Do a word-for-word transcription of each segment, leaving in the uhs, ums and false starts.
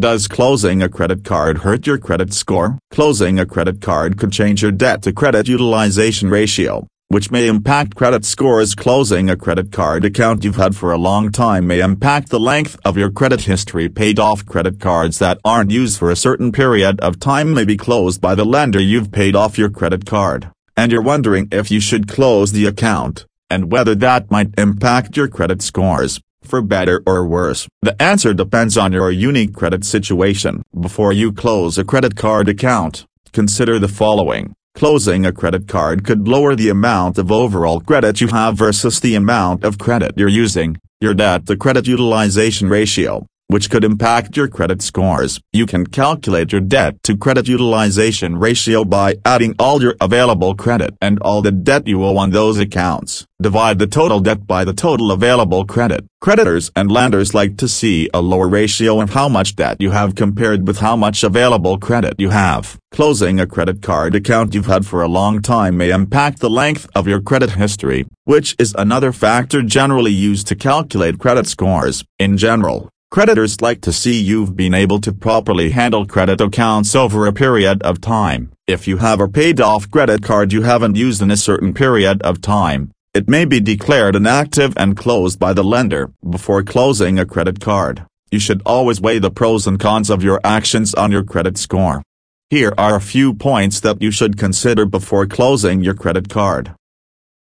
Does closing a credit card hurt your credit score? Closing a credit card could change your debt-to-credit utilization ratio, which may impact credit scores. Closing a credit card account you've had for a long time may impact the length of your credit history. Paid off credit cards that aren't used for a certain period of time may be closed by the lender. You've paid off your credit card, and you're wondering if you should close the account, and whether that might impact your credit scores, for better or worse. The answer depends on your unique credit situation. Before you close a credit card account, consider the following. Closing a credit card could lower the amount of overall credit you have versus the amount of credit you're using, your debt-to-credit utilization ratio, which could impact your credit scores. You can calculate your debt-to-credit utilization ratio by adding all your available credit and all the debt you owe on those accounts. Divide the total debt by the total available credit. Creditors and lenders like to see a lower ratio of how much debt you have compared with how much available credit you have. Closing a credit card account you've had for a long time may impact the length of your credit history, which is another factor generally used to calculate credit scores. In general, creditors like to see you've been able to properly handle credit accounts over a period of time. If you have a paid-off credit card you haven't used in a certain period of time, it may be declared inactive and closed by the lender. Before closing a credit card, you should always weigh the pros and cons of your actions on your credit score. Here are a few points that you should consider before closing your credit card.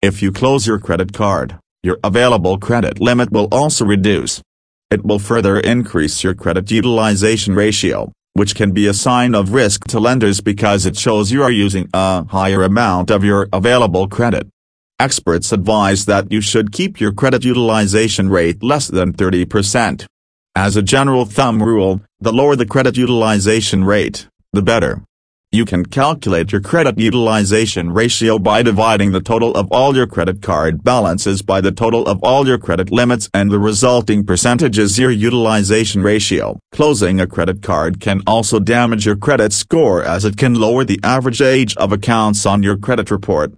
If you close your credit card, your available credit limit will also reduce. It will further increase your credit utilization ratio, which can be a sign of risk to lenders because it shows you are using a higher amount of your available credit. Experts advise that you should keep your credit utilization rate less than thirty percent. As a general thumb rule, the lower the credit utilization rate, the better. You can calculate your credit utilization ratio by dividing the total of all your credit card balances by the total of all your credit limits, and the resulting percentage is your utilization ratio. Closing a credit card can also damage your credit score as it can lower the average age of accounts on your credit report.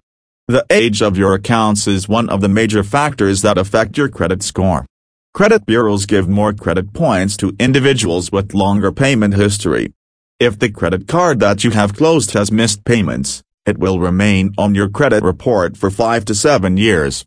The age of your accounts is one of the major factors that affect your credit score. Credit bureaus give more credit points to individuals with longer payment history. If the credit card that you have closed has missed payments, it will remain on your credit report for five to seven years.